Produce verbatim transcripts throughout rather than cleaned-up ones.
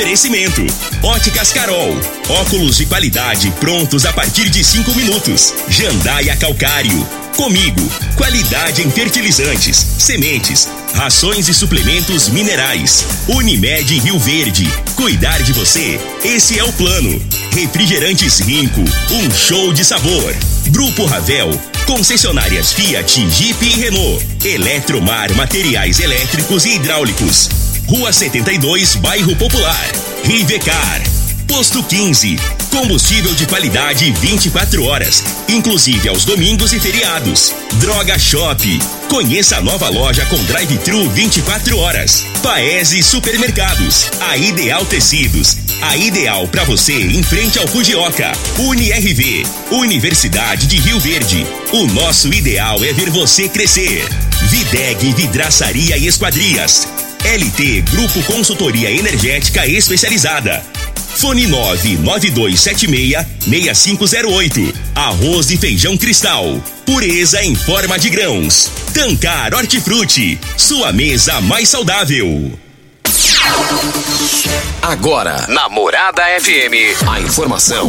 Oferecimento: Óticas Carol. Óculos de qualidade prontos a partir de cinco minutos. Jandaia Calcário. Comigo. Qualidade em fertilizantes, sementes, rações e suplementos minerais. Unimed Rio Verde. Cuidar de você. Esse é o plano. Refrigerantes Rinco. Um show de sabor. Grupo Ravel. Concessionárias Fiat, Jeep e Renault. Eletromar, materiais elétricos e hidráulicos. Rua setenta e dois, Bairro Popular. Rivercar. Posto quinze. Combustível de qualidade vinte e quatro horas, inclusive aos domingos e feriados. Droga Shopping. Conheça a nova loja com drive-thru vinte e quatro horas. Paes e Supermercados. A Ideal Tecidos. A ideal para você em frente ao Fujioka. UniRV. Universidade de Rio Verde. O nosso ideal é ver você crescer. Videg, Vidraçaria e Esquadrias. L T Grupo Consultoria Energética Especializada. Fone nove nove dois sete seis, seis cinco zero oito. Arroz e feijão Cristal. Pureza em forma de grãos. Tancar Hortifruti. Sua mesa mais saudável. Agora, na Morada F M, a informação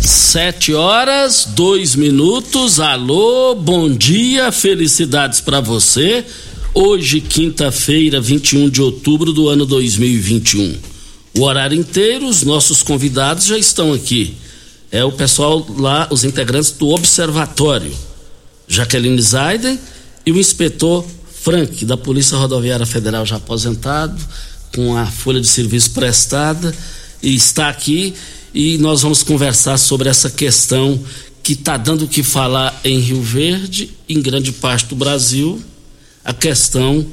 Sete horas, dois minutos, alô, bom dia, felicidades para você. Hoje, quinta-feira, vinte e um de outubro do ano dois mil e vinte e um. O horário inteiro, os nossos convidados já estão aqui. É o pessoal lá, os integrantes do Observatório. Jaqueline Zaiden e o inspetor Frank, da Polícia Rodoviária Federal, já aposentado, com a folha de serviço prestada, e está aqui. E nós vamos conversar sobre essa questão que está dando o que falar em Rio Verde, em grande parte do Brasil, a questão: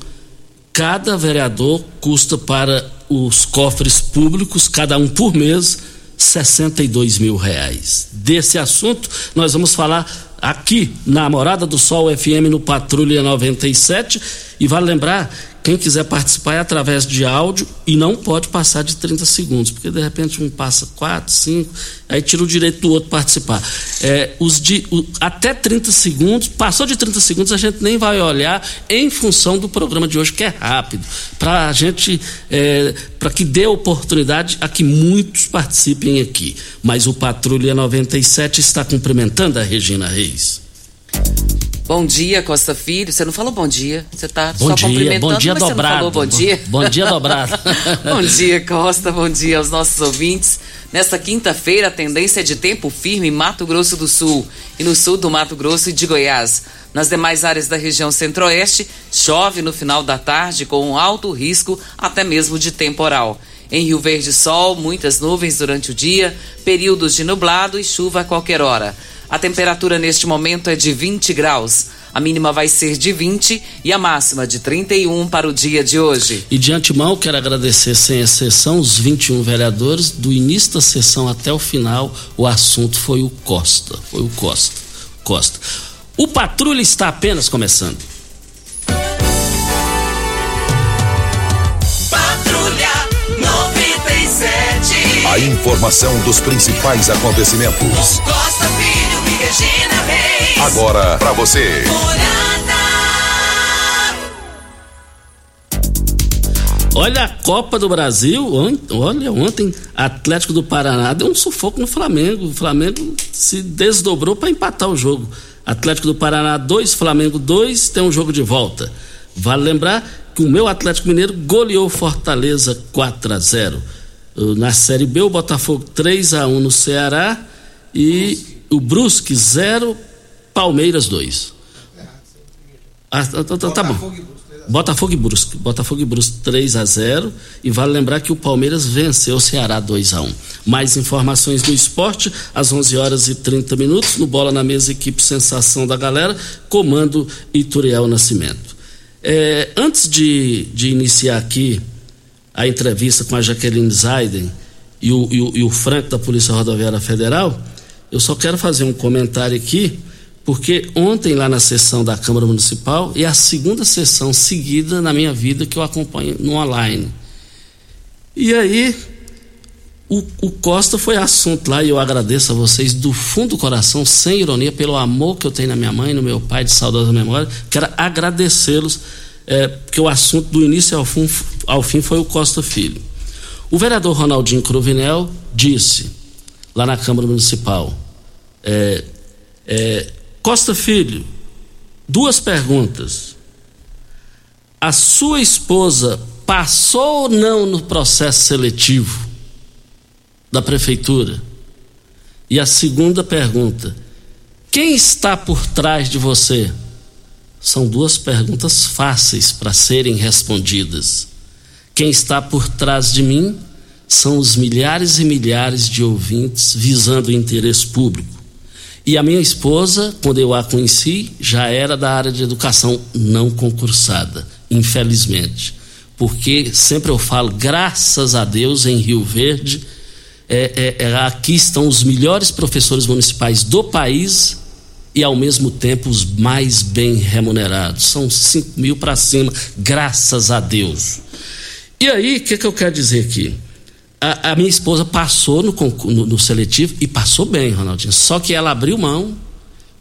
cada vereador custa para os cofres públicos, cada um por mês, sessenta e dois mil reais. Desse assunto nós vamos falar aqui na Morada do Sol F M, no Patrulha noventa e sete. E vale lembrar, quem quiser participar é através de áudio e não pode passar de trinta segundos, porque de repente um passa quatro, cinco, aí tira o direito do outro participar. É, os de, o, até trinta segundos, passou de trinta segundos, a gente nem vai olhar, em função do programa de hoje, que é rápido, para a gente, é, para que dê oportunidade a que muitos participem aqui. Mas o Patrulha noventa e sete está cumprimentando a Regina Reis. Bom dia, Costa Filho. Você não falou bom dia, você está só dia, cumprimentando, bom dia, mas dobrado. Você não falou bom dia. Bom, bom dia dobrado. Bom dia, Costa, bom dia aos nossos ouvintes. Nesta quinta-feira, a tendência é de tempo firme em Mato Grosso do Sul e no sul do Mato Grosso e de Goiás. Nas demais áreas da região centro-oeste, chove no final da tarde com um alto risco até mesmo de temporal. Em Rio Verde, sol, muitas nuvens durante o dia, períodos de nublado e chuva a qualquer hora. A temperatura neste momento é de vinte graus. A mínima vai ser de vinte e a máxima de trinta e um para o dia de hoje. E de antemão quero agradecer sem exceção os vinte e um vereadores. Do início da sessão até o final, o assunto foi o Costa. Foi o Costa. Costa. O Patrulha está apenas começando. A informação dos principais acontecimentos. Costa Filho e Regina Reis. Agora pra você. Olha a Copa do Brasil. Olha, ontem, Atlético do Paraná deu um sufoco no Flamengo. O Flamengo se desdobrou para empatar o jogo. Atlético do Paraná dois, Flamengo dois, tem um jogo de volta. Vale lembrar que o meu Atlético Mineiro goleou Fortaleza quatro a zero. Na Série B, o Botafogo três a um no Ceará e Brusque. O Brusque zero, Palmeiras dois. Ah, tá, tá, tá, tá bom. Botafogo e Brusque. Botafogo e Brusque três a zero. E vale lembrar que o Palmeiras venceu o Ceará dois a um. Mais informações do esporte às onze horas e trinta minutos. No Bola na Mesa, equipe Sensação da Galera, comando Ituriel Nascimento. É, antes de, de iniciar aqui a entrevista com a Jaqueline Zaiden e o, e, o, e o Frank da Polícia Rodoviária Federal, Eu só quero fazer um comentário aqui, porque ontem lá na sessão da Câmara Municipal, é a segunda sessão seguida na minha vida que eu acompanho no online. E aí, o, o Costa foi assunto lá, e eu agradeço a vocês do fundo do coração, sem ironia, pelo amor que eu tenho na minha mãe, no meu pai, de saudosa memória. Quero agradecê-los, é, porque o assunto do início ao fim, ao fim foi o Costa Filho. O vereador Ronaldinho Cruvinel disse, lá na Câmara Municipal, é, é, Costa Filho, duas perguntas. A sua esposa passou ou não no processo seletivo da prefeitura? E a segunda pergunta, quem está por trás de você? São duas perguntas fáceis para serem respondidas. Quem está por trás de mim são os milhares e milhares de ouvintes visando o interesse público. E a minha esposa, quando eu a conheci, já era da área de educação não concursada, infelizmente. Porque sempre eu falo, graças a Deus, em Rio Verde, é, é, é, aqui estão os melhores professores municipais do país e, ao mesmo tempo, os mais bem remunerados. São cinco mil para cima, graças a Deus. E aí, o que, que eu quero dizer aqui? A, a minha esposa passou no, no, no seletivo e passou bem, Ronaldinho. Só que ela abriu mão,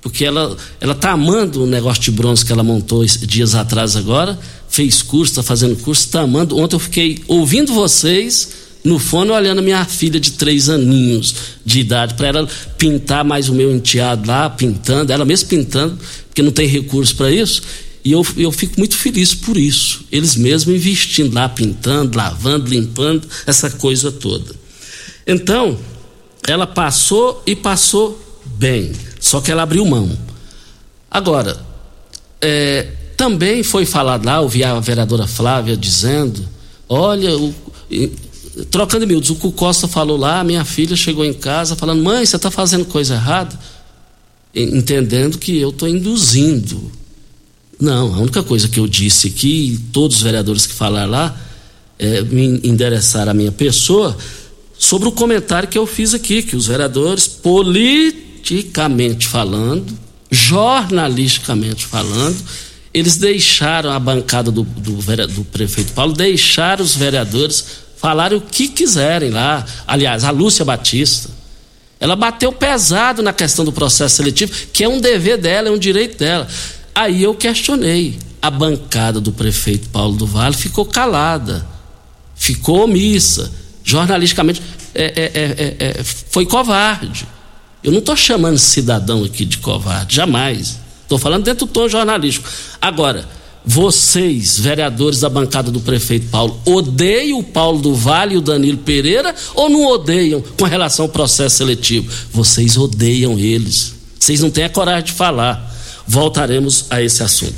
porque ela ela tá amando o negócio de bronze que ela montou dias atrás agora. Fez curso, está fazendo curso, está amando. Ontem eu fiquei ouvindo vocês no fone, olhando a minha filha de três aninhos de idade, para ela pintar mais o meu enteado lá, pintando, ela mesmo pintando, porque não tem recurso para isso. E eu, eu fico muito feliz por isso. Eles mesmos investindo lá, pintando, lavando, limpando, essa coisa toda. Então, ela passou e passou bem. Só que ela abriu mão. Agora, é, também foi falado lá, ouvi a vereadora Flávia dizendo, olha, o, trocando miúdos, o Costa falou lá, minha filha chegou em casa falando, mãe, você está fazendo coisa errada? Entendendo que eu estou induzindo. Não, a única coisa que eu disse aqui, todos os vereadores que falaram lá, é, me endereçaram a minha pessoa, sobre o comentário que eu fiz aqui, que os vereadores, politicamente falando, jornalisticamente falando, eles deixaram a bancada do, do, do prefeito Paulo, deixaram os vereadores falarem o que quiserem lá. Aliás, a Lúcia Batista, ela bateu pesado na questão do processo seletivo, que é um dever dela, é um direito dela. Aí eu questionei. A bancada do prefeito Paulo do Vale ficou calada, ficou omissa, jornalisticamente é, é, é, é, foi covarde. Eu não estou chamando cidadão aqui de covarde, jamais. Estou falando dentro do tom jornalístico. Agora, vocês, vereadores da bancada do prefeito Paulo, odeiam o Paulo do Vale e o Danilo Pereira ou não odeiam com relação ao processo seletivo? Vocês odeiam eles. Vocês não têm a coragem de falar. Voltaremos a esse assunto.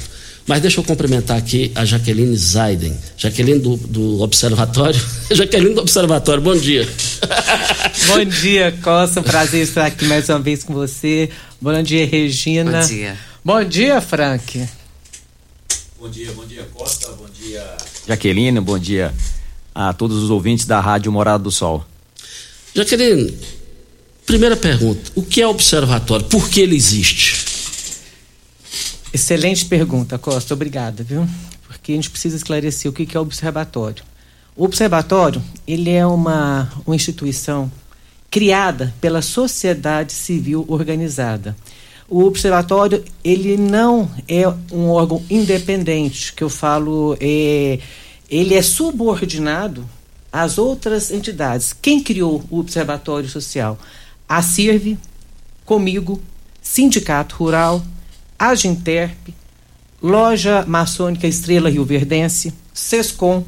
Mas deixa eu cumprimentar aqui a Jaqueline Zaiden. Jaqueline do, do Observatório. Jaqueline do Observatório, bom dia. Bom dia, Costa. Um prazer estar aqui mais uma vez com você. Bom dia, Regina. Bom dia. Bom dia, Frank. Bom dia, bom dia, Costa. Bom dia, Jaqueline. Bom dia a todos os ouvintes da Rádio Morada do Sol. Jaqueline, primeira pergunta. O que é Observatório? Por que ele existe? Excelente pergunta, Costa. Obrigada, viu? Porque a gente precisa esclarecer o que é o observatório. O observatório, ele é uma, uma instituição criada pela sociedade civil organizada. O observatório, ele não é um órgão independente, que eu falo, é, ele é subordinado às outras entidades. Quem criou o Observatório Social? A C I R V, comigo, Sindicato Rural, Aginterp, Loja Maçônica Estrela Rio Verdense, Sescom,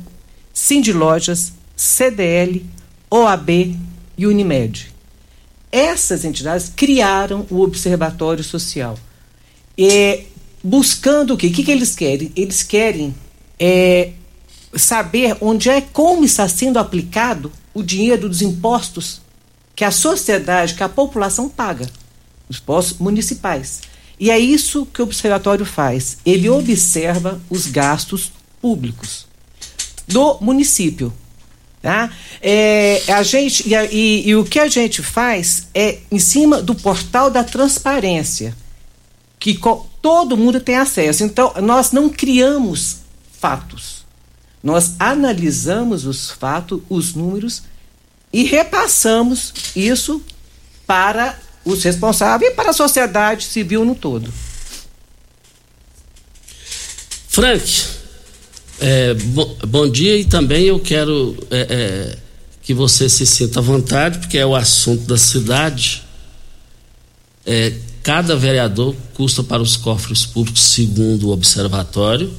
Sindilojas, C D L, O A B e Unimed. Essas entidades criaram o Observatório Social. É, buscando o quê? O que, que eles querem? Eles querem é, saber onde é, como está sendo aplicado o dinheiro dos impostos que a sociedade, que a população paga, os impostos municipais. E é isso que o observatório faz. Ele observa os gastos públicos do município. Tá? É, a gente, e, e, e o que a gente faz é em cima do portal da transparência, que co- todo mundo tem acesso. Então, nós não criamos fatos, nós analisamos os fatos, os números, e repassamos isso para os responsáveis e para a sociedade civil no todo. Frank, É, bom, bom dia, e também eu quero é, é, que você se sinta à vontade, porque é o assunto da cidade. É, cada vereador custa para os cofres públicos, segundo o observatório,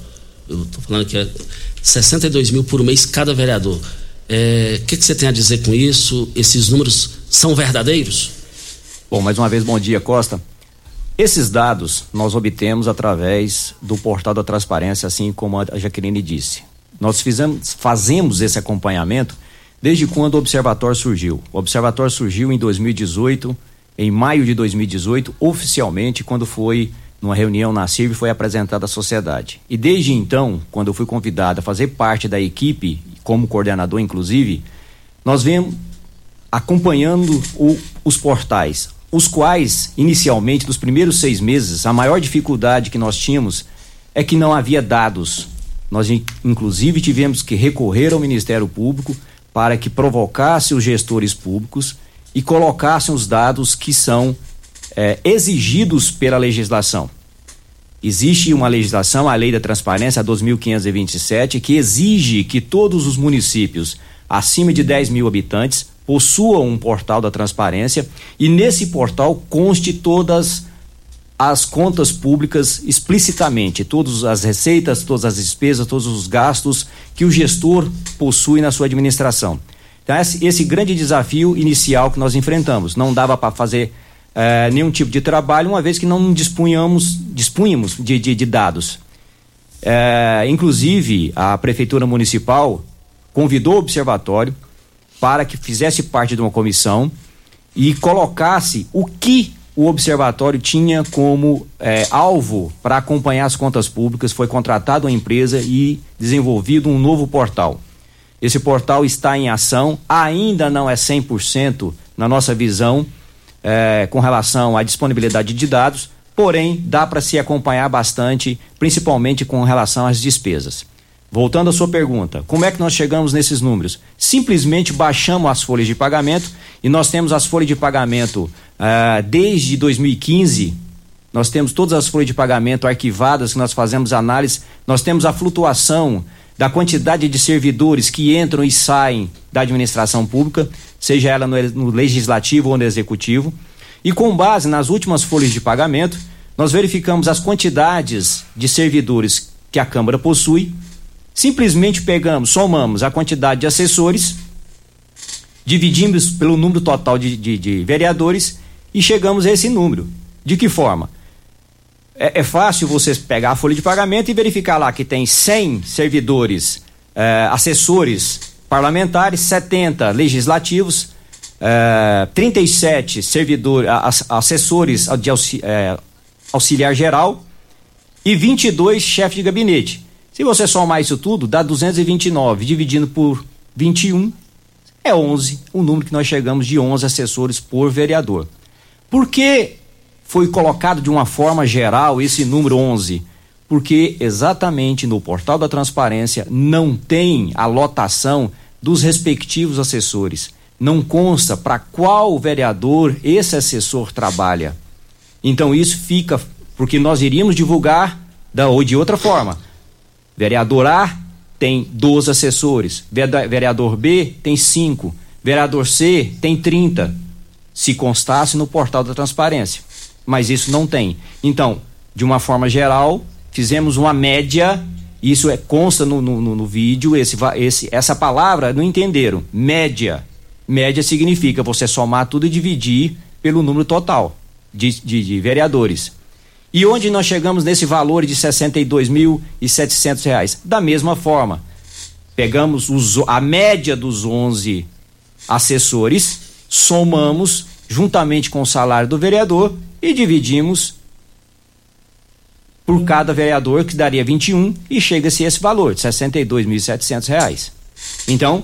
eu estou falando que é sessenta e dois mil por mês cada vereador. O é, que, que você tem a dizer com isso? Esses números são verdadeiros? Bom, mais uma vez, bom dia, Costa. Esses dados nós obtemos através do portal da transparência, assim como a Jaqueline disse. Nós fizemos, fazemos esse acompanhamento desde quando o Observatório surgiu. O Observatório surgiu em dois mil e dezoito, em maio de dois mil e dezoito, oficialmente, quando foi numa reunião na C I R V, foi apresentada à sociedade. E desde então, quando eu fui convidado a fazer parte da equipe, como coordenador inclusive, nós viemos acompanhando o, os portais, os quais, inicialmente, nos primeiros seis meses, a maior dificuldade que nós tínhamos é que não havia dados. Nós, inclusive, tivemos que recorrer ao Ministério Público para que provocasse os gestores públicos e colocassem os dados que são é, exigidos pela legislação. Existe uma legislação, a Lei da Transparência, a dois mil quinhentos e vinte e sete, que exige que todos os municípios acima de dez mil habitantes possua um portal da transparência, e nesse portal conste todas as contas públicas explicitamente, todas as receitas, todas as despesas, todos os gastos que o gestor possui na sua administração. Então, esse, esse grande desafio inicial que nós enfrentamos, não dava para fazer eh, nenhum tipo de trabalho, uma vez que não dispunhamos, dispunhamos de, de, de dados. Eh, inclusive, a Prefeitura Municipal convidou o Observatório para que fizesse parte de uma comissão e colocasse o que o Observatório tinha como é, alvo para acompanhar as contas públicas. Foi contratada uma empresa e desenvolvido um novo portal. Esse portal está em ação, ainda não é cem por cento na nossa visão é, com relação à disponibilidade de dados, porém dá para se acompanhar bastante, principalmente com relação às despesas. Voltando à sua pergunta, como é que nós chegamos nesses números? Simplesmente baixamos as folhas de pagamento, e nós temos as folhas de pagamento ah, desde dois mil e quinze, nós temos todas as folhas de pagamento arquivadas, que nós fazemos análise, nós temos a flutuação da quantidade de servidores que entram e saem da administração pública, seja ela no, no legislativo ou no executivo, e com base nas últimas folhas de pagamento, nós verificamos as quantidades de servidores que a Câmara possui. Simplesmente pegamos, somamos a quantidade de assessores, dividimos pelo número total de, de, de vereadores e chegamos a esse número. De que forma? É, é fácil você pegar a folha de pagamento e verificar lá que tem cem servidores, eh, assessores parlamentares, setenta legislativos, eh, trinta e sete servidores, assessores de auxiliar, eh, auxiliar geral e vinte e dois chefes de gabinete. Se você somar isso tudo, dá duzentos e vinte e nove, dividindo por vinte e um, é onze, o número que nós chegamos de onze assessores por vereador. Por que foi colocado de uma forma geral esse número onze? Porque exatamente no portal da transparência não tem a lotação dos respectivos assessores. Não consta para qual vereador esse assessor trabalha. Então isso fica, porque nós iríamos divulgar da, ou de outra forma. Vereador A tem doze assessores, vereador B tem cinco, vereador C tem trinta, se constasse no portal da transparência, mas isso não tem. Então, de uma forma geral, fizemos uma média, isso é, consta no, no, no vídeo, esse, esse, essa palavra não entenderam, média. Média significa você somar tudo e dividir pelo número total de, de, de vereadores. E onde nós chegamos nesse valor de sessenta e dois mil e setecentos reais? Da mesma forma, pegamos os, a média dos onze assessores, somamos juntamente com o salário do vereador e dividimos por cada vereador, que daria vinte e um, e chega-se a esse valor de sessenta e dois mil e setecentos reais. Então,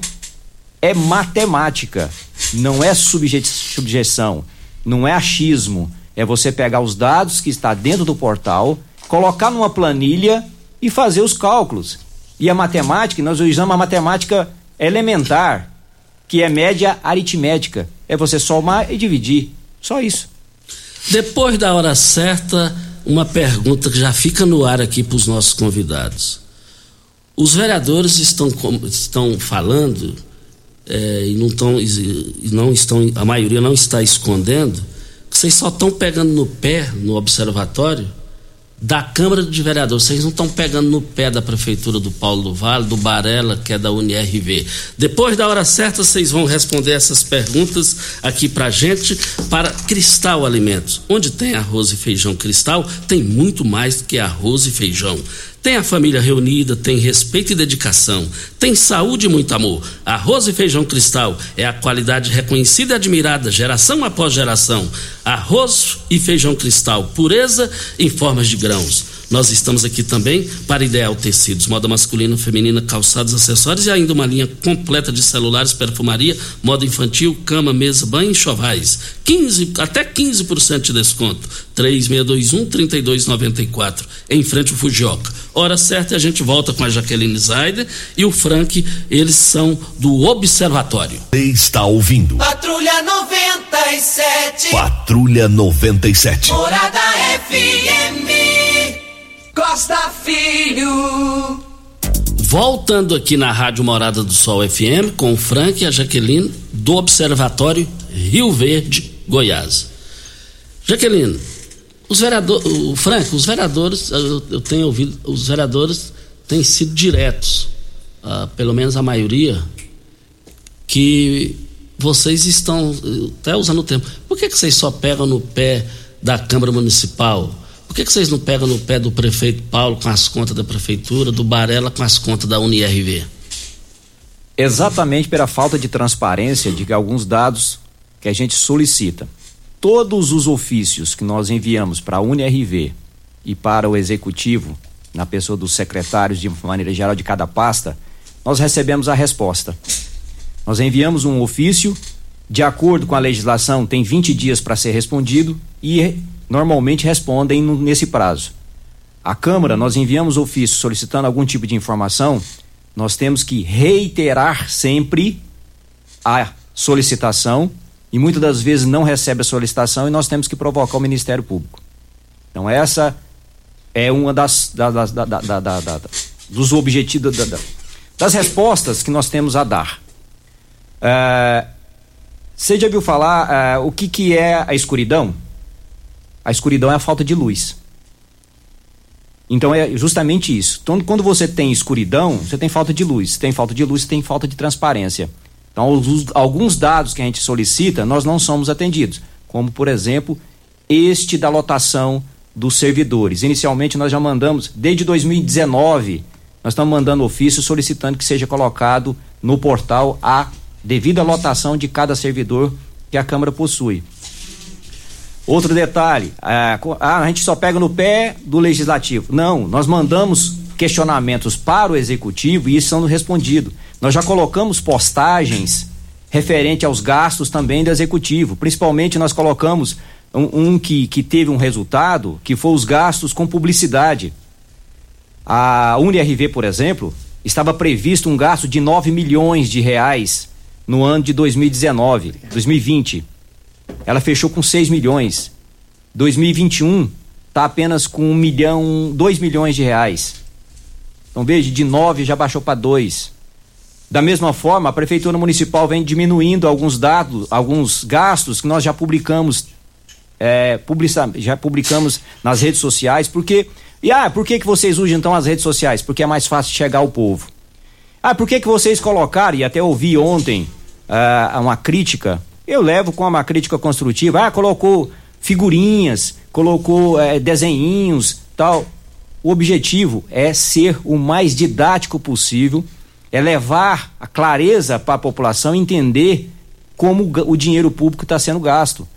é matemática, não é subjeção, não é achismo. É você pegar os dados que está dentro do portal, colocar numa planilha e fazer os cálculos. E a matemática, nós usamos a matemática elementar, que é média aritmética. É você somar e dividir. Só isso. Depois da hora certa, uma pergunta que já fica no ar aqui para os nossos convidados. Os vereadores estão, estão falando, é, e, não estão, e não estão, a maioria não está escondendo, que vocês só estão pegando no pé, no observatório, da Câmara de Vereadores. Vocês não estão pegando no pé da Prefeitura do Paulo do Vale, do Barela, que é da UniRV. Depois da hora certa, vocês vão responder essas perguntas aqui pra gente, para Cristal Alimentos. Onde tem arroz e feijão Cristal, tem muito mais do que arroz e feijão. Tem a família reunida, tem respeito e dedicação, tem saúde e muito amor. Arroz e feijão Cristal é a qualidade reconhecida e admirada, geração após geração. Arroz e feijão Cristal, pureza em formas de grãos. Nós estamos aqui também para Ideal Tecidos, moda masculina, feminina, calçados, acessórios e ainda uma linha completa de celulares, perfumaria, moda infantil, cama, mesa, banho e chovais. quinze, até quinze por cento de desconto. três seis dois um, três dois nove quatro, em frente ao Fujioka. Hora certa e a gente volta com a Jaqueline Zaiden e o Frank, eles são do Observatório. Você está ouvindo Patrulha noventa e sete. Patrulha noventa e sete. Morada F M. Costa Filho. Voltando aqui na Rádio Morada do Sol F M com o Frank e a Jaqueline do Observatório Rio Verde, Goiás. Jaqueline, os vereadores, o Frank, os vereadores, eu, eu tenho ouvido, os vereadores têm sido diretos, ah, pelo menos a maioria, que vocês estão até usando o tempo. Por que que vocês só pegam no pé da Câmara Municipal? Por que que vocês não pegam no pé do prefeito Paulo com as contas da prefeitura, do Barela com as contas da UniRV? Exatamente pela falta de transparência de alguns dados que a gente solicita. Todos os ofícios que nós enviamos para a UniRV e para o Executivo, na pessoa dos secretários de maneira geral de cada pasta, nós recebemos a resposta. Nós enviamos um ofício, de acordo com a legislação, tem vinte dias para ser respondido e normalmente respondem nesse prazo. A Câmara, nós enviamos ofício solicitando algum tipo de informação, nós temos que reiterar sempre a solicitação e muitas das vezes não recebe a solicitação e nós temos que provocar o Ministério Público. Então essa é uma das da, da, da, da, da, da, da, dos objetivos da, da, das respostas que nós temos a dar. Você uh, já ouviu falar uh, o que que é a escuridão? A escuridão é a falta de luz. Então é justamente isso. Então, quando você tem escuridão, você tem falta de luz. Se tem falta de luz, você tem falta de transparência. Então, os, alguns dados que a gente solicita, nós não somos atendidos. Como, por exemplo, este da lotação dos servidores. Inicialmente, nós já mandamos, desde dois mil e dezenove, nós estamos mandando ofício solicitando que seja colocado no portal a devida lotação de cada servidor que a Câmara possui. Outro detalhe, a, a gente só pega no pé do legislativo. Não, nós mandamos questionamentos para o executivo e isso sendo respondido. Nós já colocamos postagens referente aos gastos também do executivo. Principalmente nós colocamos um, um que, que teve um resultado, que foi os gastos com publicidade. A UniRV, por exemplo, estava previsto um gasto de nove milhões de reais no ano de dois mil e dezenove, dois mil e vinte. Ela fechou com seis milhões. dois mil e vinte e um está apenas com um milhão, dois milhões de reais. Então veja, de nove já baixou para dois. Da mesma forma, a Prefeitura Municipal vem diminuindo alguns dados, alguns gastos que nós já publicamos, é, publica, já publicamos nas redes sociais, porque. E ah, por que que vocês usam então as redes sociais? Porque é mais fácil chegar ao povo. Ah, por que que vocês colocaram, e até ouvi ontem ah, uma crítica, eu levo com uma crítica construtiva, ah, colocou figurinhas, colocou eh, desenhinhos, tal. O objetivo é ser o mais didático possível, é levar a clareza para a população entender como o dinheiro público está sendo gasto.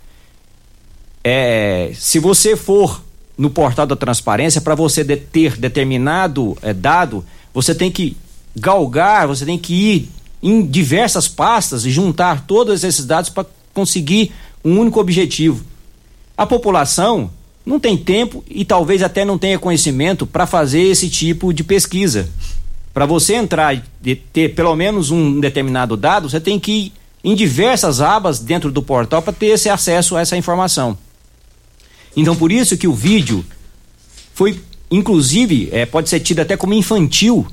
É, se você for no portal da transparência, para você de, ter determinado é, dado, você tem que galgar, você tem que ir em diversas pastas e juntar todos esses dados para conseguir um único objetivo. A população não tem tempo e talvez até não tenha conhecimento para fazer esse tipo de pesquisa. Para você entrar e ter pelo menos um determinado dado, você tem que ir em diversas abas dentro do portal para ter esse acesso a essa informação. Então, por isso que o vídeo foi, inclusive, é, pode ser tido até como infantil,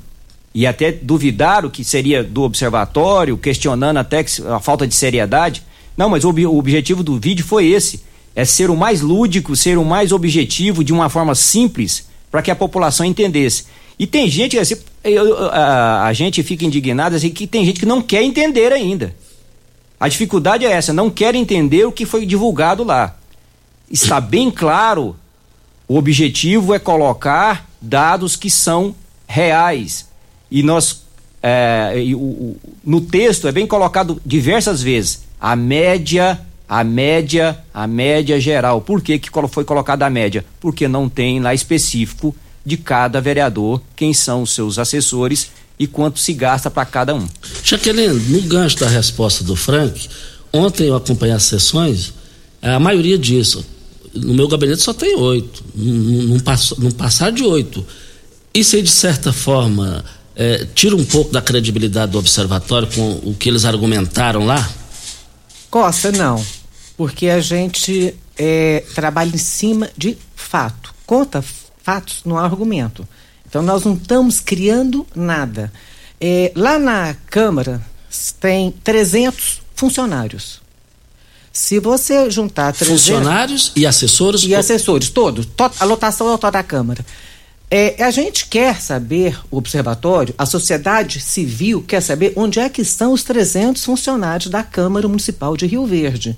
e até duvidaram que seria do observatório, questionando até a falta de seriedade. Não, mas o, o objetivo do vídeo foi esse, é ser o mais lúdico, ser o mais objetivo, de uma forma simples, para que a população entendesse. E tem gente, assim, eu, a, a gente fica indignado, assim, que tem gente que não quer entender ainda. A dificuldade é essa, não quer entender o que foi divulgado lá. Está bem claro, o objetivo é colocar dados que são reais. E nós, é, no texto é bem colocado diversas vezes, a média, a média, a média geral. Por que que foi colocada a média? Porque não tem lá específico de cada vereador, quem são os seus assessores e quanto se gasta para cada um. Jaqueline, no gancho da resposta do Frank, ontem eu acompanhei as sessões, a maioria disso, no meu gabinete só tem oito, não passar de oito. Isso aí, de certa forma, é, tira um pouco da credibilidade do observatório com o que eles argumentaram lá? Costa, não, porque a gente é, trabalha em cima de fato, conta fatos, não há argumento. Então nós não estamos criando nada. É, lá na Câmara tem trezentos funcionários. Se você juntar trezentos... Funcionários e assessores? E assessores, todos. A lotação é total da Câmara. É, a gente quer saber, o observatório, a sociedade civil quer saber onde é que estão os trezentos funcionários da Câmara Municipal de Rio Verde.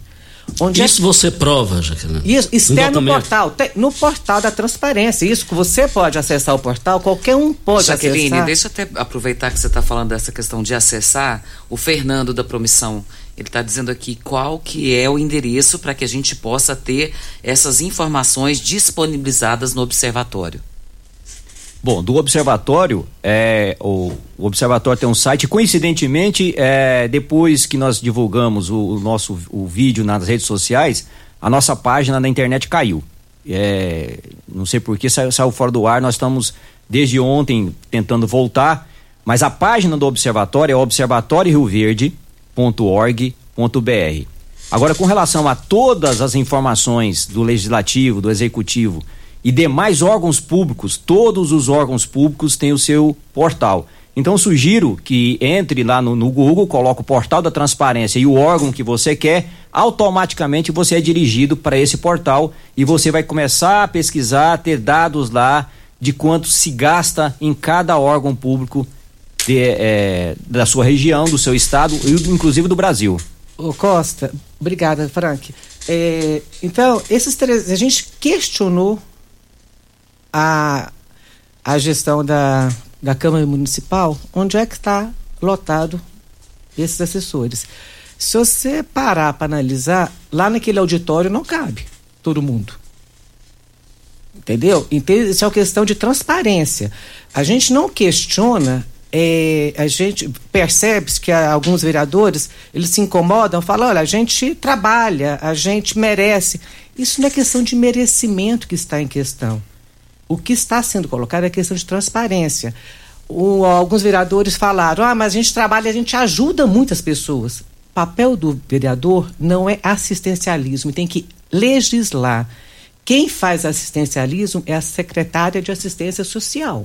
Onde isso é que... você prova, Jaqueline? Isso, isso tem no portal, tem, no portal da transparência, isso que você pode acessar o portal, qualquer um pode, Jaqueline, acessar. Jaqueline, deixa eu até aproveitar que você está falando dessa questão de acessar, o Fernando da Promissão, ele está dizendo aqui qual que é o endereço para que a gente possa ter essas informações disponibilizadas no observatório. Bom, do observatório, é, o, o observatório tem um site, coincidentemente, é, depois que nós divulgamos o, o nosso o vídeo nas redes sociais, a nossa página na internet caiu. É, não sei por que saiu, saiu fora do ar, nós estamos desde ontem tentando voltar, mas a página do observatório é observatório rio verde ponto org ponto b r. Agora, com relação a todas as informações do Legislativo, do Executivo e demais órgãos públicos, todos os órgãos públicos têm o seu portal. Então sugiro que entre lá no, no Google, coloque o portal da transparência e o órgão que você quer, automaticamente você é dirigido para esse portal e você vai começar a pesquisar, ter dados lá de quanto se gasta em cada órgão público de, é, da sua região, do seu estado e inclusive do Brasil. Ô Costa, obrigada, Frank. É, então, esses três, a gente questionou A, a gestão da, da Câmara Municipal, onde é que está lotado esses assessores. Se você parar para analisar, lá naquele auditório não cabe todo mundo. Entendeu? Isso é uma questão de transparência. A gente não questiona, é, a gente percebe que alguns vereadores, eles se incomodam, falam, olha, a gente trabalha, a gente merece. Isso não é questão de merecimento que está em questão. O que está sendo colocado é a questão de transparência. O, alguns vereadores falaram, ah, mas a gente trabalha, a gente ajuda muitas pessoas. O papel do vereador não é assistencialismo, tem que legislar. Quem faz assistencialismo é a secretária de assistência social.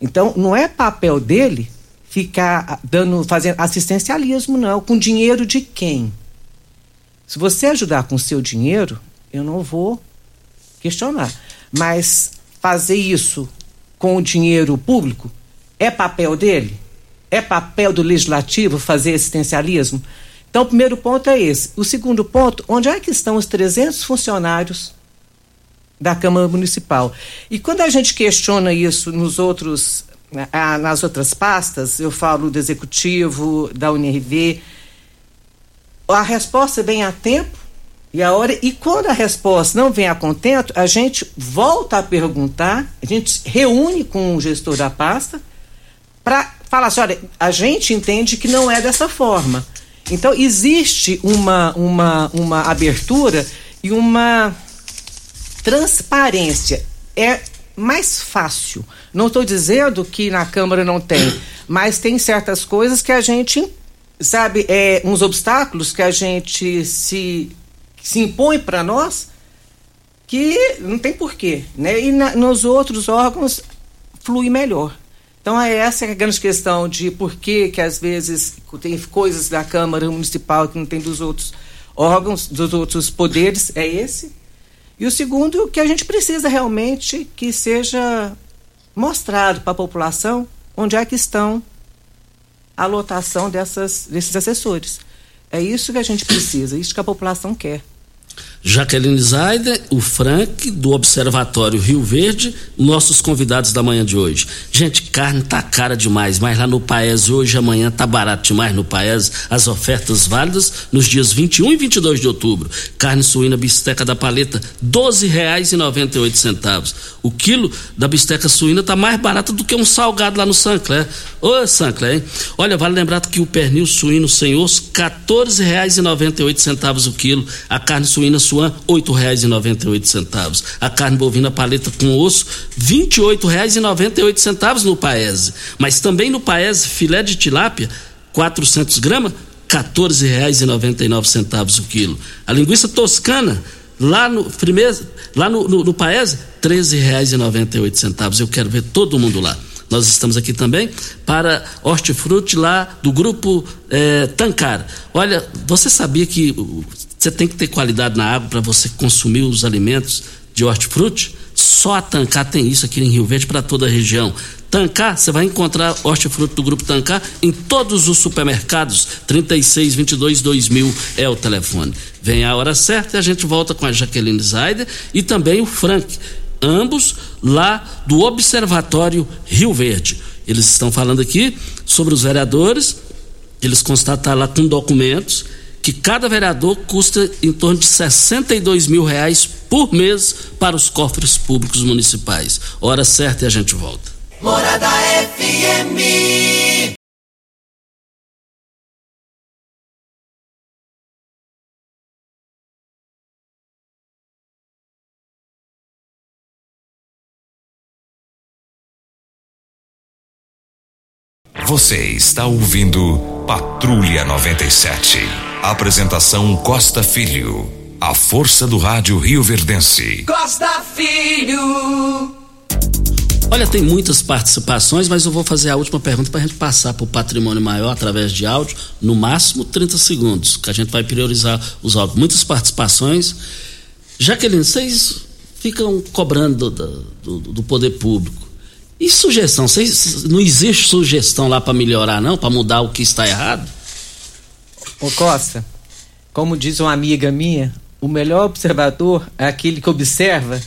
Então, não é papel dele ficar dando, fazendo assistencialismo, não. Com dinheiro de quem? Se você ajudar com o seu dinheiro, eu não vou questionar. Mas fazer isso com o dinheiro público é papel dele? É papel do legislativo fazer assistencialismo? Então, o primeiro ponto é esse. O segundo ponto, onde é que estão os trezentos funcionários da Câmara Municipal? E quando a gente questiona isso nos outros, nas outras pastas, eu falo do Executivo, da UniRV, a resposta vem a tempo. E, a hora, e quando a resposta não vem a contento, a gente volta a perguntar, a gente reúne com o gestor da pasta para falar assim, olha, a gente entende que não é dessa forma. Então, existe uma, uma, uma abertura e uma transparência. É mais fácil. Não estou dizendo que na Câmara não tem, mas tem certas coisas que a gente, sabe, é, uns obstáculos que a gente se, se impõe para nós que não tem porquê, né? E na, nos outros órgãos flui melhor. Então, é essa a grande questão de por que que às vezes tem coisas da Câmara Municipal que não tem dos outros órgãos, dos outros poderes, é esse. E o segundo, que a gente precisa realmente que seja mostrado para a população onde é que estão a lotação dessas, desses assessores. É isso que a gente precisa, isso que a população quer. Jaqueline Zaiden, o Frank do Observatório Rio Verde, nossos convidados da manhã de hoje. Gente, carne tá cara demais, mas lá no Paes hoje e amanhã tá barato demais no Paes. As ofertas válidas nos dias vinte e um e vinte e dois de outubro. Carne suína bisteca da paleta, doze reais e noventa e oito centavos. O quilo da bisteca suína tá mais barato do que um salgado lá no Sancler. Ô, Sancler, hein? Olha, vale lembrar que o pernil suíno sem osso, quatorze reais e noventa e oito centavos o quilo. A carne suína suan, oito reais e noventa e oito centavos. A carne bovina paleta com osso, vinte e oito reais e noventa e oito centavos no Paese. Mas também no Paese, filé de tilápia, quatrocentos gramas, quatorze reais e noventa e nove centavos o quilo. A linguiça toscana, lá no, lá no, no, no Paese, treze reais e noventa e oito centavos. Eu quero ver todo mundo lá. Nós estamos aqui também para Hortifruti lá do grupo eh, Tancar. Olha, você sabia que você tem que ter qualidade na água para você consumir os alimentos de hortifruti? Só a Tancar tem isso aqui em Rio Verde para toda a região. Tancar, você vai encontrar hortifruti do Grupo Tancar em todos os supermercados. trinta e seis, vinte e dois, dois mil é o telefone. Vem a hora certa e a gente volta com a Jaqueline Zaiden e também o Frank. Ambos lá do Observatório Rio Verde. Eles estão falando aqui sobre os vereadores, eles constataram lá com documentos que cada vereador custa em torno de sessenta e dois mil reais por mês para os cofres públicos municipais. Hora certa e a gente volta. Morada F M. Você está ouvindo Patrulha noventa e sete. Apresentação Costa Filho. A força do rádio rioverdense. Costa Filho. Olha, tem muitas participações, mas eu vou fazer a última pergunta para a gente passar para o patrimônio maior através de áudio, no máximo trinta segundos, que a gente vai priorizar os áudios. Muitas participações. Jaqueline, vocês ficam cobrando do, do, do poder público. E sugestão? Cês, não existe sugestão lá para melhorar, não? Para mudar o que está errado? Ô Costa, como diz uma amiga minha, o melhor observador é aquele que observa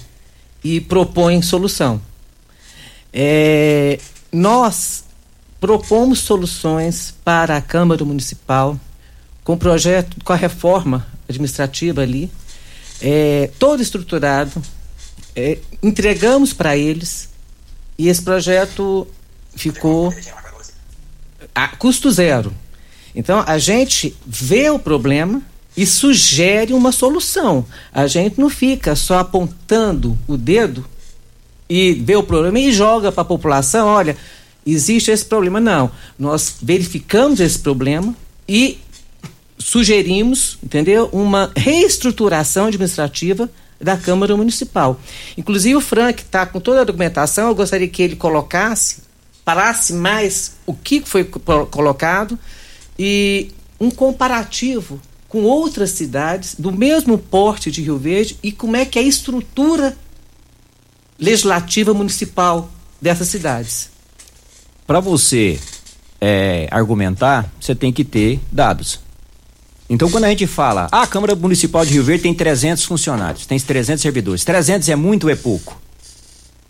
e propõe solução. É, nós propomos soluções para a Câmara Municipal com o projeto, com a reforma administrativa ali, é, todo estruturado, é, entregamos para eles. E esse projeto ficou a custo zero. Então, a gente vê o problema e sugere uma solução. A gente não fica só apontando o dedo e vê o problema e joga para a população, olha, existe esse problema. Não, nós verificamos esse problema e sugerimos, entendeu? Uma reestruturação administrativa da Câmara Municipal. Inclusive o Frank está com toda a documentação, eu gostaria que ele colocasse, parasse mais o que foi colocado e um comparativo com outras cidades do mesmo porte de Rio Verde e como é que é a estrutura legislativa municipal dessas cidades. Para você é, argumentar, você tem que ter dados. Então, quando a gente fala, ah, a Câmara Municipal de Rio Verde tem trezentos funcionários, tem trezentos servidores. trezentos é muito ou é pouco?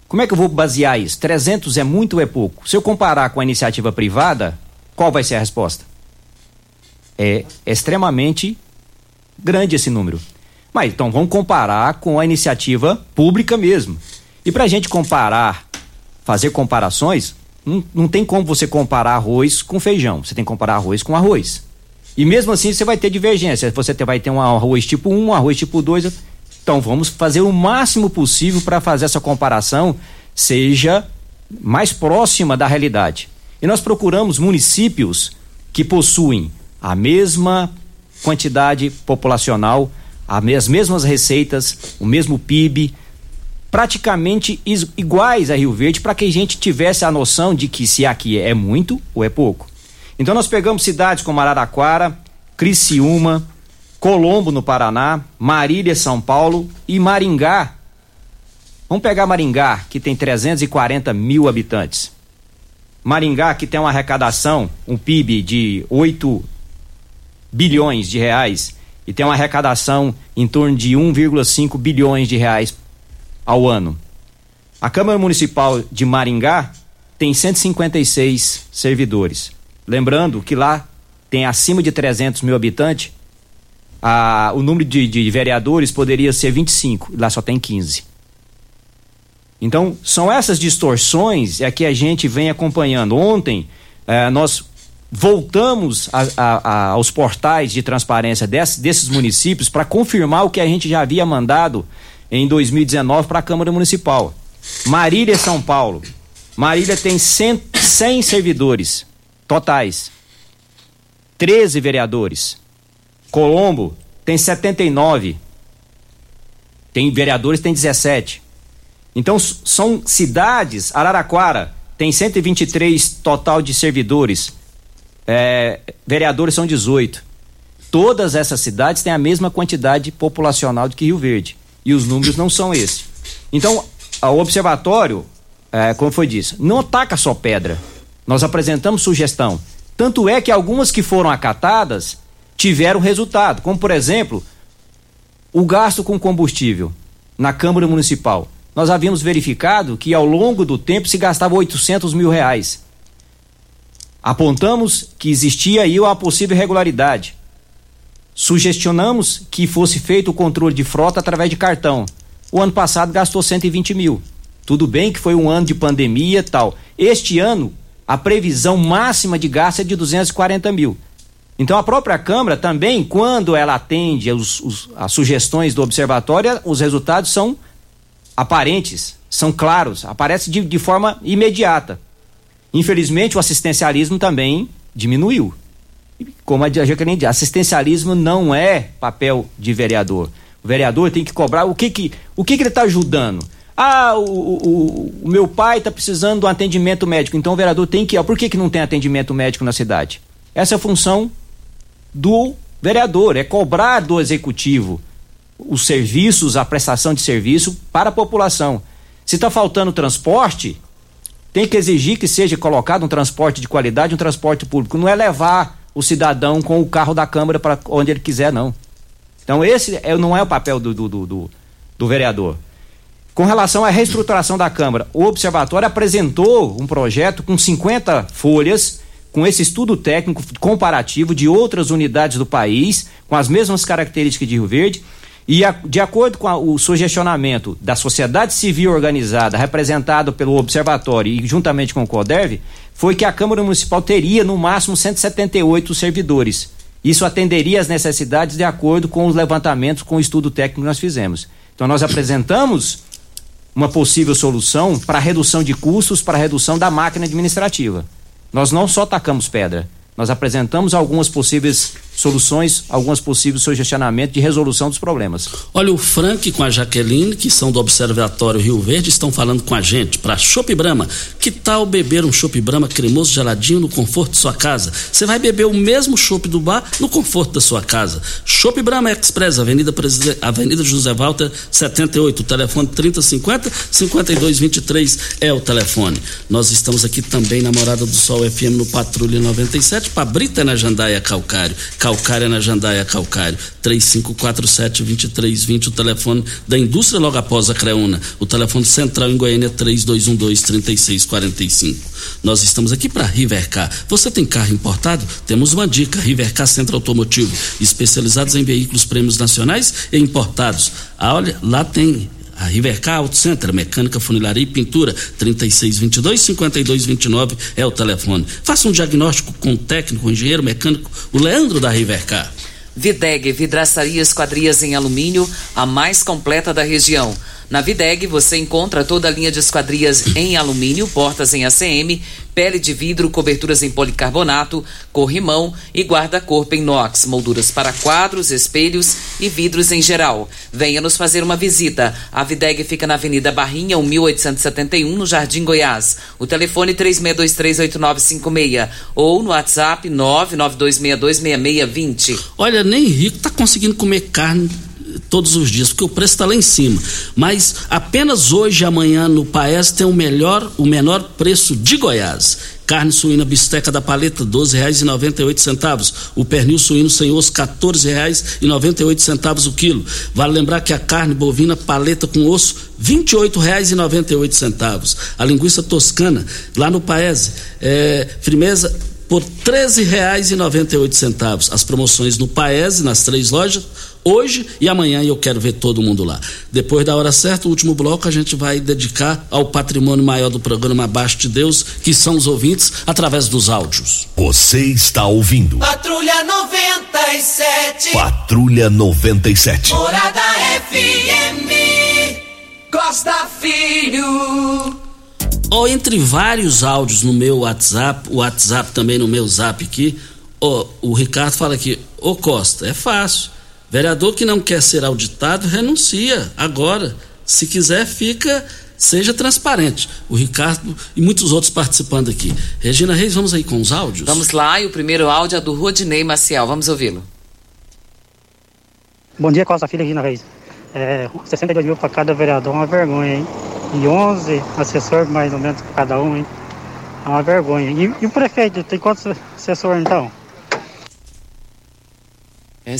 Como é que eu vou basear isso? trezentos é muito ou é pouco? Se eu comparar com a iniciativa privada, qual vai ser a resposta? É extremamente grande esse número. Mas, então, vamos comparar com a iniciativa pública mesmo. E para a gente comparar, fazer comparações, não, não tem como você comparar arroz com feijão, você tem que comparar arroz com arroz. E mesmo assim você vai ter divergência, você vai ter um arroz tipo um, um arroz tipo dois. Então vamos fazer o máximo possível para fazer essa comparação seja mais próxima da realidade. E nós procuramos municípios que possuem a mesma quantidade populacional, as mesmas receitas, o mesmo P I B, praticamente iguais a Rio Verde, para que a gente tivesse a noção de que se aqui é muito ou é pouco. Então nós pegamos cidades como Araraquara, Criciúma, Colombo no Paraná, Marília, São Paulo e Maringá. Vamos pegar Maringá, que tem trezentos e quarenta mil habitantes. Maringá, que tem uma arrecadação, um P I B de oito bilhões de reais e tem uma arrecadação em torno de um vírgula cinco bilhões de reais ao ano. A Câmara Municipal de Maringá tem cento e cinquenta e seis servidores. Lembrando que lá tem acima de trezentos mil habitantes, a, o número de, de vereadores poderia ser vinte e cinco, lá só tem quinze. Então, são essas distorções é que a gente vem acompanhando. Ontem, eh, nós voltamos a, a, a, aos portais de transparência desse, desses municípios para confirmar o que a gente já havia mandado em dois mil e dezenove para a Câmara Municipal. Marília, São Paulo. Marília tem cem servidores totais, treze vereadores. Colombo tem setenta e nove, tem vereadores, tem dezessete. Então são cidades. Araraquara tem cento e vinte e três total de servidores, é, vereadores são dezoito. Todas essas cidades têm a mesma quantidade populacional do que Rio Verde e os números não são esses. Então o observatório, é, como foi dito, não ataca só pedra, nós apresentamos sugestão, tanto é que algumas que foram acatadas tiveram resultado, como por exemplo o gasto com combustível na Câmara Municipal. Nós havíamos verificado que ao longo do tempo se gastava oitocentos mil reais. Apontamos que existia aí uma possível irregularidade. Sugestionamos que fosse feito o controle de frota através de cartão. O ano passado gastou cento e vinte mil. Tudo bem que foi um ano de pandemia e tal. Este ano, a previsão máxima de gasto é de duzentos e quarenta mil. Então a própria Câmara também, quando ela atende os, os, as sugestões do observatório, os resultados são aparentes, são claros, aparecem de, de forma imediata. Infelizmente, o assistencialismo também diminuiu. Como a Jaqueline disse, assistencialismo não é papel de vereador. O vereador tem que cobrar o que, que, o que, que ele está ajudando. Ah, o, o, o meu pai está precisando de um atendimento médico, então o vereador tem que... Ó, por que, que não tem atendimento médico na cidade? Essa é a função do vereador, é cobrar do executivo os serviços, a prestação de serviço para a população. Se está faltando transporte, tem que exigir que seja colocado um transporte de qualidade, um transporte público. Não é levar o cidadão com o carro da Câmara para onde ele quiser, não. Então esse é, não é o papel do, do, do, do, do vereador. Com relação à reestruturação da Câmara, o observatório apresentou um projeto com cinquenta folhas, com esse estudo técnico comparativo de outras unidades do país, com as mesmas características de Rio Verde. E de acordo com a, o sugestionamento da sociedade civil organizada, representado pelo observatório e juntamente com o CODERV, foi que a Câmara Municipal teria no máximo cento e setenta e oito servidores. Isso atenderia às necessidades de acordo com os levantamentos, com o estudo técnico que nós fizemos. Então nós apresentamos uma possível solução para redução de custos, para redução da máquina administrativa. Nós não só tacamos pedra, nós apresentamos algumas possíveis soluções, alguns possíveis sugestionamentos de resolução dos problemas. Olha, o Frank com a Jaqueline, que são do Observatório Rio Verde, estão falando com a gente para Chopp Brahma. Que tal beber um Chopp Brahma cremoso, geladinho, no conforto de sua casa? Você vai beber o mesmo chopp do bar no conforto da sua casa. Chopp Brahma Express, Avenida, Preside... Avenida José Walter, setenta e oito, telefone trinta e cinquenta, cinquenta e dois vinte e três é o telefone. Nós estamos aqui também na Morada do Sol F M, no Patrulha noventa e sete, Pabrita na Jandaia Calcário. Calcário na Jandaia Calcário, três cinco quatro sete, dois três dois zero, o telefone da indústria logo após a Creúna. O telefone central em Goiânia é três dois um dois, três seis quatro cinco. Nós estamos aqui para Rivercar. Você tem carro importado? Temos uma dica: Rivercar Centro Automotivo, especializados em veículos prêmios nacionais e importados. Ah, olha, lá tem A Rivercar Auto Center, mecânica, funilaria e pintura, trinta e seis, vinte e dois, cinquenta e dois, vinte e nove é o telefone. Faça um diagnóstico com o técnico, o engenheiro mecânico, o Leandro da Rivercar. Videg, vidraçaria, esquadrias em alumínio, a mais completa da região. Na Videg você encontra toda a linha de esquadrias em alumínio, portas em A C M, pele de vidro, coberturas em policarbonato, corrimão e guarda-corpo em inox, molduras para quadros, espelhos e vidros em geral. Venha nos fazer uma visita. A Videg fica na Avenida Barrinha, mil oitocentos e setenta e um, no Jardim Goiás. O telefone três seis dois três, oito nove cinco seis ou no WhatsApp nove nove dois seis dois seis seis dois zero. Olha, nem rico tá conseguindo comer carne todos os dias, porque o preço está lá em cima. Mas apenas hoje e amanhã no Paes tem o melhor, o menor preço de Goiás. Carne suína bisteca da paleta, doze reais e noventa e oito centavos. O pernil suíno sem osso, quatorze reais e noventa e oito centavos o quilo. Vale lembrar que a carne bovina paleta com osso, vinte e oito reais e noventa e oito centavos. A linguiça toscana, lá no Paes, é, firmeza, por treze reais e noventa e oito centavos. As promoções no Paes, nas três lojas, hoje e amanhã, e eu quero ver todo mundo lá. Depois da hora certa, o último bloco a gente vai dedicar ao patrimônio maior do programa Abaixo de Deus, que são os ouvintes, através dos áudios. Você está ouvindo Patrulha noventa e sete. Patrulha noventa e sete. Morada F M. Costa Filho. Oh, entre vários áudios no meu WhatsApp, o WhatsApp também no meu zap aqui, oh, o Ricardo fala aqui, ô oh, Costa, é fácil. Vereador que não quer ser auditado, renuncia agora. Se quiser, fica, seja transparente. O Ricardo e muitos outros participando aqui. Regina Reis, vamos aí com os áudios? Vamos lá, e o primeiro áudio é do Rodinei Maciel. Vamos ouvi-lo. Bom dia, Costa Filho, Regina Reis. É, sessenta e dois mil para cada vereador é uma vergonha, hein? E onze assessores mais ou menos para cada um, hein? É uma vergonha. E, e o prefeito, tem quantos assessores então?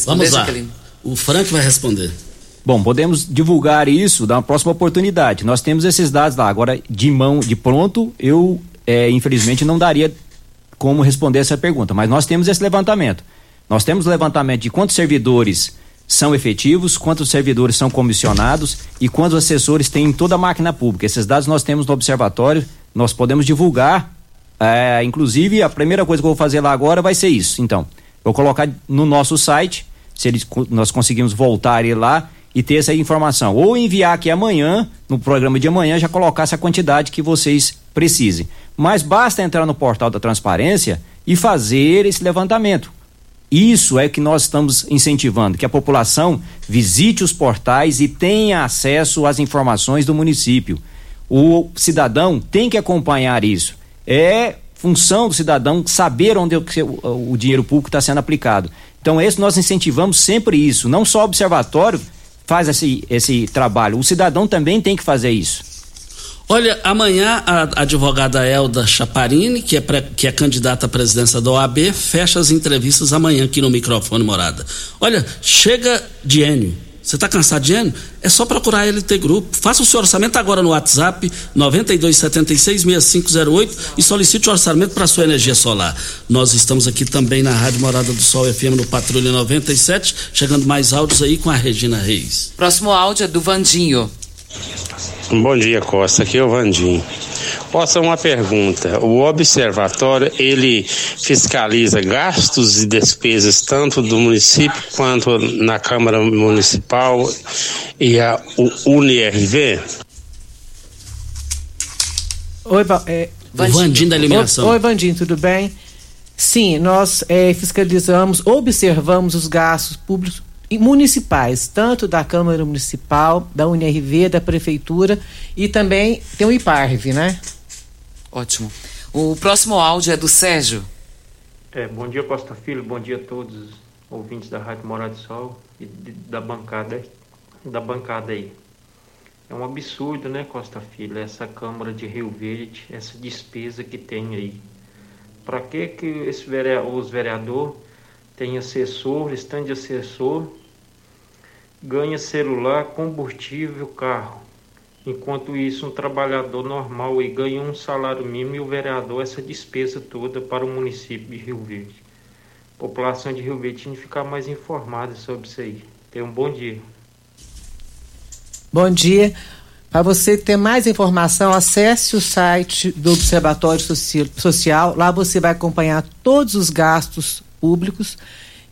Vamos lá, Jaqueline. O Frank vai responder. Bom, podemos divulgar isso na próxima oportunidade. Nós temos esses dados lá. Agora, de mão, de pronto, eu é, infelizmente não daria como responder essa pergunta. Mas nós temos esse levantamento. Nós temos o levantamento de quantos servidores são efetivos, quantos servidores são comissionados e quantos assessores tem em toda a máquina pública. Esses dados nós temos no observatório, nós podemos divulgar. É, inclusive, a primeira coisa que eu vou fazer lá agora vai ser isso. Então, vou colocar no nosso site, se eles, nós conseguimos voltar ele lá e ter essa informação. Ou enviar aqui amanhã, no programa de amanhã, já colocar essa quantidade que vocês precisem. Mas basta entrar no portal da transparência e fazer esse levantamento. Isso é que nós estamos incentivando, que a população visite os portais e tenha acesso às informações do município. O cidadão tem que acompanhar isso. É função do cidadão saber onde o dinheiro público está sendo aplicado. Então, esse nós incentivamos sempre isso. Não só o observatório faz esse, esse trabalho, o cidadão também tem que fazer isso. Olha, amanhã a advogada Elda Chaparini, que é, pré, que é candidata à presidência da O A B, fecha as entrevistas amanhã aqui no microfone Morada. Olha, chega de Enio. Você está cansado de Enio? É só procurar a L T Grupo. Faça o seu orçamento agora no WhatsApp nove dois sete seis, seis cinco zero oito e solicite o orçamento para a sua energia solar. Nós estamos aqui também na Rádio Morada do Sol F M no Patrulha noventa e sete, chegando mais áudios aí com a Regina Reis. Próximo áudio é do Vandinho. Bom dia, Costa, aqui é o Vandinho. Costa, uma pergunta, o observatório, ele fiscaliza gastos e despesas tanto do município quanto na Câmara Municipal e a UniRV? Oi, é, Vandinho. Vandinho da eliminação. Oi, Vandinho, tudo bem? Sim, nós é, fiscalizamos, observamos os gastos públicos municipais, tanto da Câmara Municipal, da UniRV, da Prefeitura e também tem o IPARV, né? Ótimo. O próximo áudio é do Sérgio. É, bom dia, Costa Filho, bom dia a todos os ouvintes da Rádio Morada do Sol e de, da bancada da bancada aí. É um absurdo, né, Costa Filho, essa Câmara de Rio Verde, essa despesa que tem aí. Para que que esse vereador, os vereadores têm assessor, estão de assessor, ganha celular, combustível, carro. Enquanto isso, um trabalhador normal aí ganha um salário mínimo e o vereador essa despesa toda para o município de Rio Verde. A população de Rio Verde tem que ficar mais informada sobre isso aí. Tenha um bom dia. Bom dia. Para você ter mais informação, acesse o site do Observatório Social. Lá você vai acompanhar todos os gastos públicos.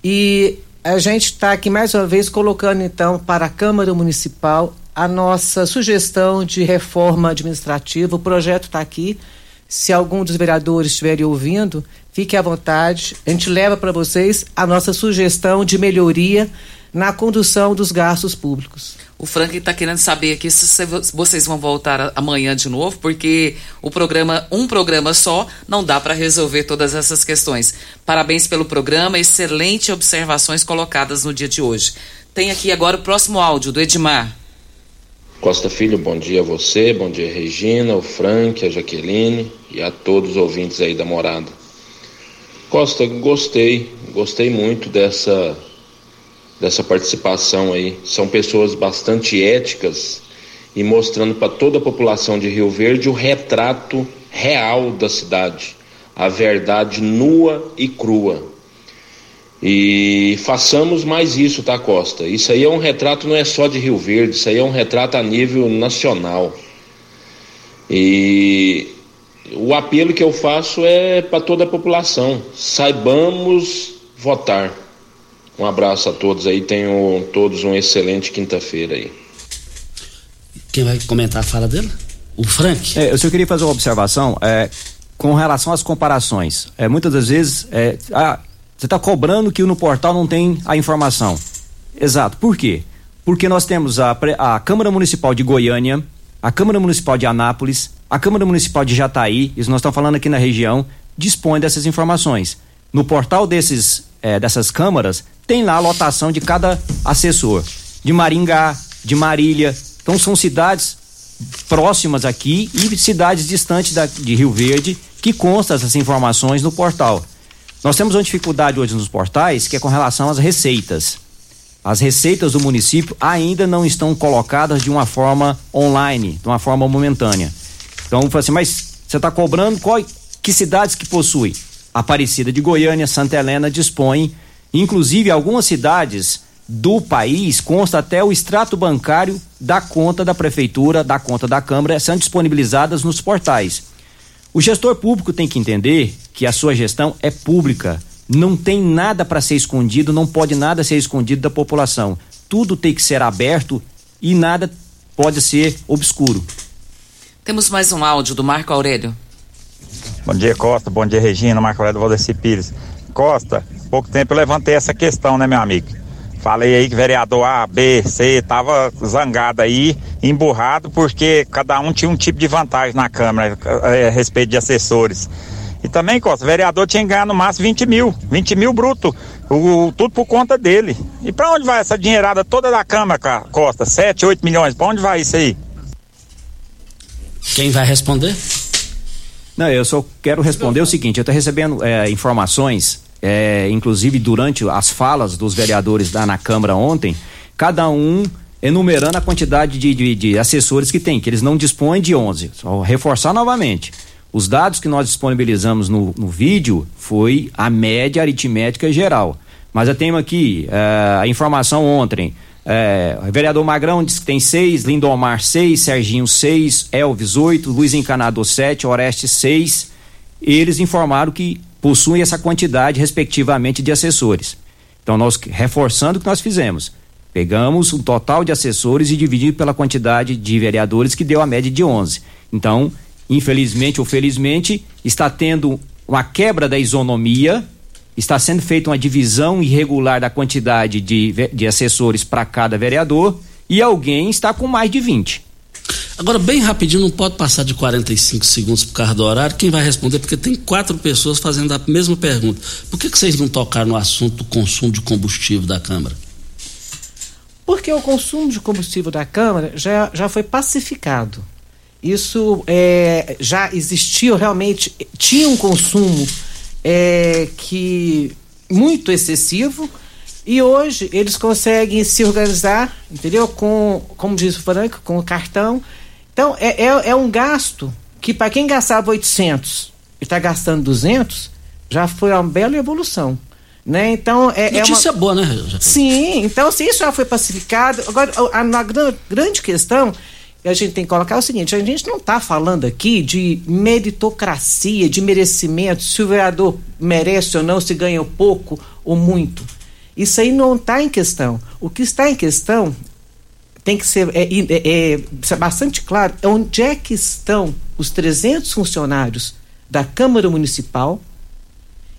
E a gente está aqui mais uma vez colocando então para a Câmara Municipal a nossa sugestão de reforma administrativa. O projeto está aqui. Se algum dos vereadores estiverem ouvindo, fique à vontade. A gente leva para vocês a nossa sugestão de melhoria na condução dos gastos públicos. O Frank está querendo saber aqui se vocês vão voltar amanhã de novo, porque o programa, um programa só não dá para resolver todas essas questões. Parabéns pelo programa, excelentes observações colocadas no dia de hoje. Tem aqui agora o próximo áudio do Edmar. Costa Filho, bom dia a você, bom dia Regina, o Frank, a Jaqueline e a todos os ouvintes aí da Morada. Costa, gostei, gostei muito dessa, dessa participação aí. São pessoas bastante éticas e mostrando para toda a população de Rio Verde o retrato real da cidade, a verdade nua e crua. E façamos mais isso, tá, Costa? Isso aí é um retrato, não é só de Rio Verde, isso aí é um retrato a nível nacional. E o apelo que eu faço é para toda a população, saibamos votar. Um abraço a todos aí, tenham todos uma excelente quinta-feira aí. Quem vai comentar a fala dele? O Frank? É, eu só queria fazer uma observação é, com relação às comparações. É, muitas das vezes... É, a, Você está cobrando que no portal não tem a informação. Exato. Por quê? Porque nós temos a, a Câmara Municipal de Goiânia, a Câmara Municipal de Anápolis, a Câmara Municipal de Jataí, isso nós estamos falando aqui na região, dispõe dessas informações. No portal desses, é, dessas câmaras, tem lá a lotação de cada assessor. De Maringá, de Marília. Então são cidades próximas aqui e cidades distantes da, de Rio Verde que constam essas informações no portal. Nós temos uma dificuldade hoje nos portais, que é com relação às receitas. As receitas do município ainda não estão colocadas de uma forma online, de uma forma momentânea. Então, eu falo assim, mas você está cobrando qual, que cidades que possui? Aparecida de Goiânia, Santa Helena dispõe, inclusive algumas cidades do país, consta até o extrato bancário da conta da prefeitura, da conta da Câmara, sendo disponibilizadas nos portais. O gestor público tem que entender que a sua gestão é pública, não tem nada para ser escondido, não pode nada ser escondido da população. Tudo tem que ser aberto e nada pode ser obscuro. Temos mais um áudio do Marco Aurélio. Bom dia, Costa, bom dia, Regina, Marco Aurélio Valdeci Pires. Costa, pouco tempo eu levantei essa questão, né, meu amigo? Falei aí que vereador A, B, C tava zangado aí, emburrado, porque cada um tinha um tipo de vantagem na Câmara é, a respeito de assessores. E também, Costa, o vereador tinha que ganhar no máximo vinte mil, vinte mil bruto, o, tudo por conta dele. E pra onde vai essa dinheirada toda da Câmara, Costa? sete, oito milhões, pra onde vai isso aí? Quem vai responder? Não, eu só quero responder o seguinte, eu tô recebendo é, informações... É, inclusive durante as falas dos vereadores da, na Câmara ontem, cada um enumerando a quantidade de, de, de assessores que tem, que eles não dispõem de onze. Só reforçar novamente, os dados que nós disponibilizamos no, no vídeo foi a média aritmética geral, mas eu tenho aqui uh, a informação ontem. É, o vereador Magrão diz que tem seis, Lindomar seis, Serginho seis, Elvis oito, Luiz Encanador sete, Oreste seis. Eles informaram que possuem essa quantidade, respectivamente, de assessores. Então, nós, reforçando o que nós fizemos, pegamos um total de assessores e dividimos pela quantidade de vereadores, que deu a média de onze. Então, infelizmente ou felizmente, está tendo uma quebra da isonomia, está sendo feita uma divisão irregular da quantidade de, de assessores para cada vereador, e alguém está com mais de vinte. Agora, bem rapidinho, não pode passar de quarenta e cinco segundos por causa do horário. Quem vai responder? Porque tem quatro pessoas fazendo a mesma pergunta. Por que que vocês não tocaram no assunto do consumo de combustível da Câmara? Porque o consumo de combustível da Câmara já, já foi pacificado. Isso é, já existiu realmente, tinha um consumo é, que muito excessivo. E hoje eles conseguem se organizar, entendeu? Com, como diz o Franco, com o cartão. Então, é, é, é um gasto que para quem gastava oitocentos e está gastando duzentos, já foi uma bela evolução. Né? Então, é, notícia é uma... boa, né? Sim, então se isso já foi pacificado, agora a, a, a grande questão que a gente tem que colocar é o seguinte: a gente não está falando aqui de meritocracia, de merecimento, se o vereador merece ou não, se ganha pouco ou muito. Isso aí não está em questão. O que está em questão tem que ser é, é, é, é bastante claro, é onde é que estão os trezentos funcionários da Câmara Municipal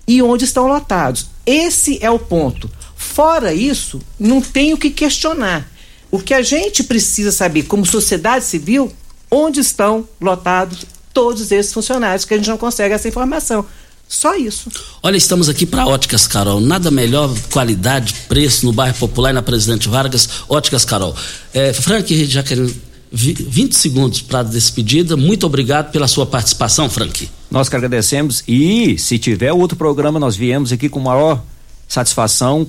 e onde estão lotados. Esse é o ponto. Fora isso, não tem o que questionar. O que a gente precisa saber, como sociedade civil, onde estão lotados todos esses funcionários, que a gente não consegue essa informação. Só isso. Olha, estamos aqui para Óticas Carol. Nada melhor, qualidade, preço no bairro Popular e na Presidente Vargas. Óticas Carol. É, Frank e Jaqueline, vinte segundos para a despedida. Muito obrigado pela sua participação, Frank. Nós que agradecemos. E se tiver outro programa, nós viemos aqui com maior satisfação,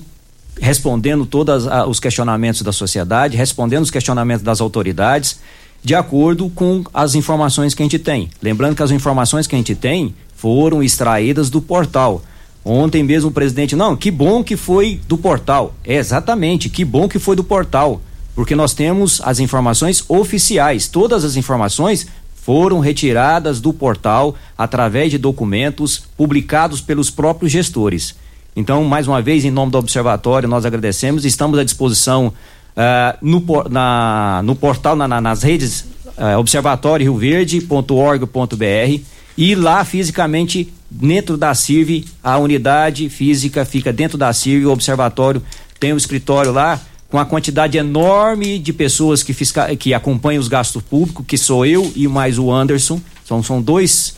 respondendo todos os questionamentos da sociedade, respondendo os questionamentos das autoridades, de acordo com as informações que a gente tem. Lembrando que as informações que a gente tem foram extraídas do portal. Ontem mesmo o presidente, não, que bom que foi do portal. É, exatamente, que bom que foi do portal, porque nós temos as informações oficiais. Todas as informações foram retiradas do portal através de documentos publicados pelos próprios gestores. Então, mais uma vez, em nome do Observatório, nós agradecemos, estamos à disposição uh, no, na, no portal, na, na, nas redes uh, observatório rio verde ponto org ponto b r. E lá, fisicamente, dentro da C I R V, a unidade física fica dentro da C I R V, o observatório tem um escritório lá, com a quantidade enorme de pessoas que, fisca... que acompanham os gastos públicos, que sou eu e mais o Anderson, são, são dois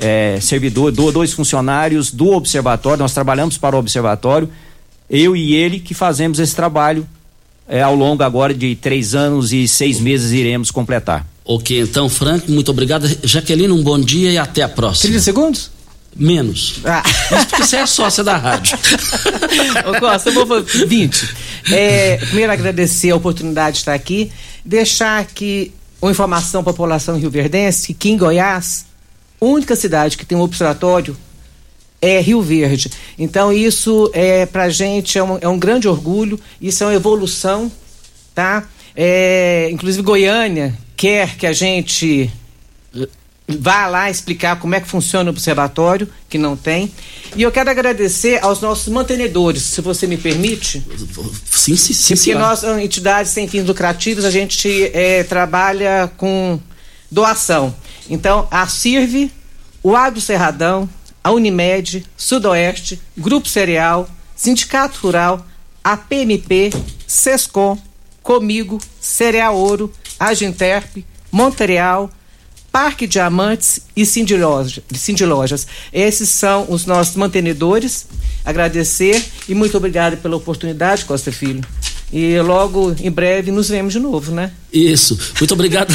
é, servidores, dois funcionários do observatório, nós trabalhamos para o observatório, eu e ele que fazemos esse trabalho, é, ao longo agora de três anos e seis meses iremos completar. Ok, então, Frank, muito obrigado. Jaqueline, um bom dia e até a próxima. trinta segundos? Menos. Ah. Mas porque você é sócia da rádio. Ô Costa, eu vou fazer vinte. É, primeiro, agradecer a oportunidade de estar aqui. Deixar aqui uma informação à população rioverdense, que em Goiás, a única cidade que tem um observatório é Rio Verde. Então, isso é, pra gente é um, é um grande orgulho, isso é uma evolução, tá? É, inclusive, Goiânia quer que a gente vá lá explicar como é que funciona o observatório, que não tem. E eu quero agradecer aos nossos mantenedores, se você me permite. Sim, sim, sim. Porque nós, entidades sem fins lucrativos, a gente é, trabalha com doação. Então, a C I R V, o Agro Cerradão, a Unimed, Sudoeste, Grupo Cereal, Sindicato Rural, a P M P, Sescom, Comigo, Cereal Ouro, Aginterp, Montreal, Parque Diamantes e Sindilojas. Esses são os nossos mantenedores. Agradecer e muito obrigado pela oportunidade, Costa Filho. E logo, em breve, nos vemos de novo, né? Isso. Muito obrigado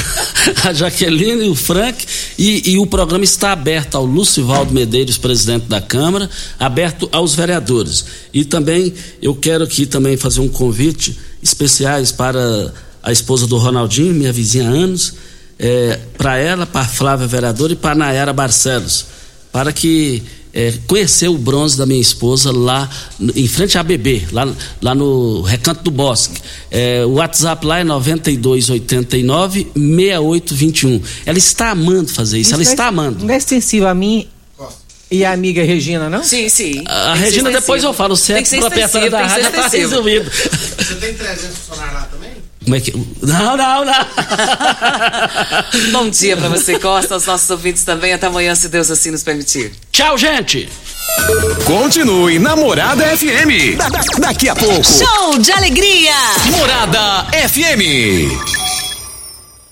a Jaqueline e o Frank. E, e o programa está aberto ao Lucivaldo Medeiros, presidente da Câmara, aberto aos vereadores. E também, eu quero aqui também fazer um convite especiais para a esposa do Ronaldinho, minha vizinha há anos, é, para ela, para a Flávia Vereadora e para a Nayara Barcelos, para que é, conhecer o bronze da minha esposa lá em frente à B B, lá, lá no Recanto do Bosque. É, o WhatsApp lá é nove dois oito nove, seis oito dois um. Ela está amando fazer isso, isso ela é, está amando. Não é extensivo a mim e a amiga Regina, não? Sim, sim. A Regina, depois eu falo, você é proprietária da rádio, já está resolvido. Você tem trezentos funcionários lá também? Como é que... Não, não, não. Bom dia pra você, Costa, aos nossos ouvintes também. Até amanhã, se Deus assim nos permitir. Tchau, gente! Continue na Morada F M. Da, da, daqui a pouco. Show de alegria! Morada F M.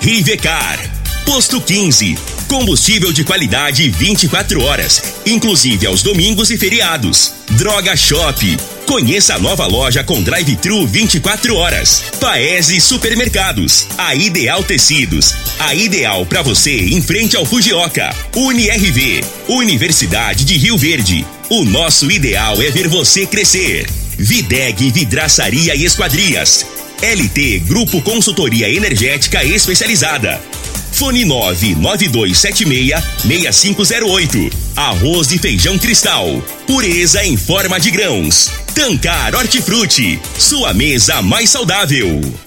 Rivercar, Posto quinze, combustível de qualidade vinte e quatro horas, inclusive aos domingos e feriados. Droga Shopping, conheça a nova loja com drive-thru vinte e quatro horas. Paes e Supermercados, a Ideal Tecidos, a ideal para você em frente ao Fujioka. UniRV, Universidade de Rio Verde, o nosso ideal é ver você crescer. Videg, Vidraçaria e Esquadrias. L T Grupo, Consultoria Energética Especializada. Fone nove nove dois sete seis, seis cinco zero oito. Arroz e feijão Cristal, pureza em forma de grãos. Tancar Hortifruti, sua mesa mais saudável.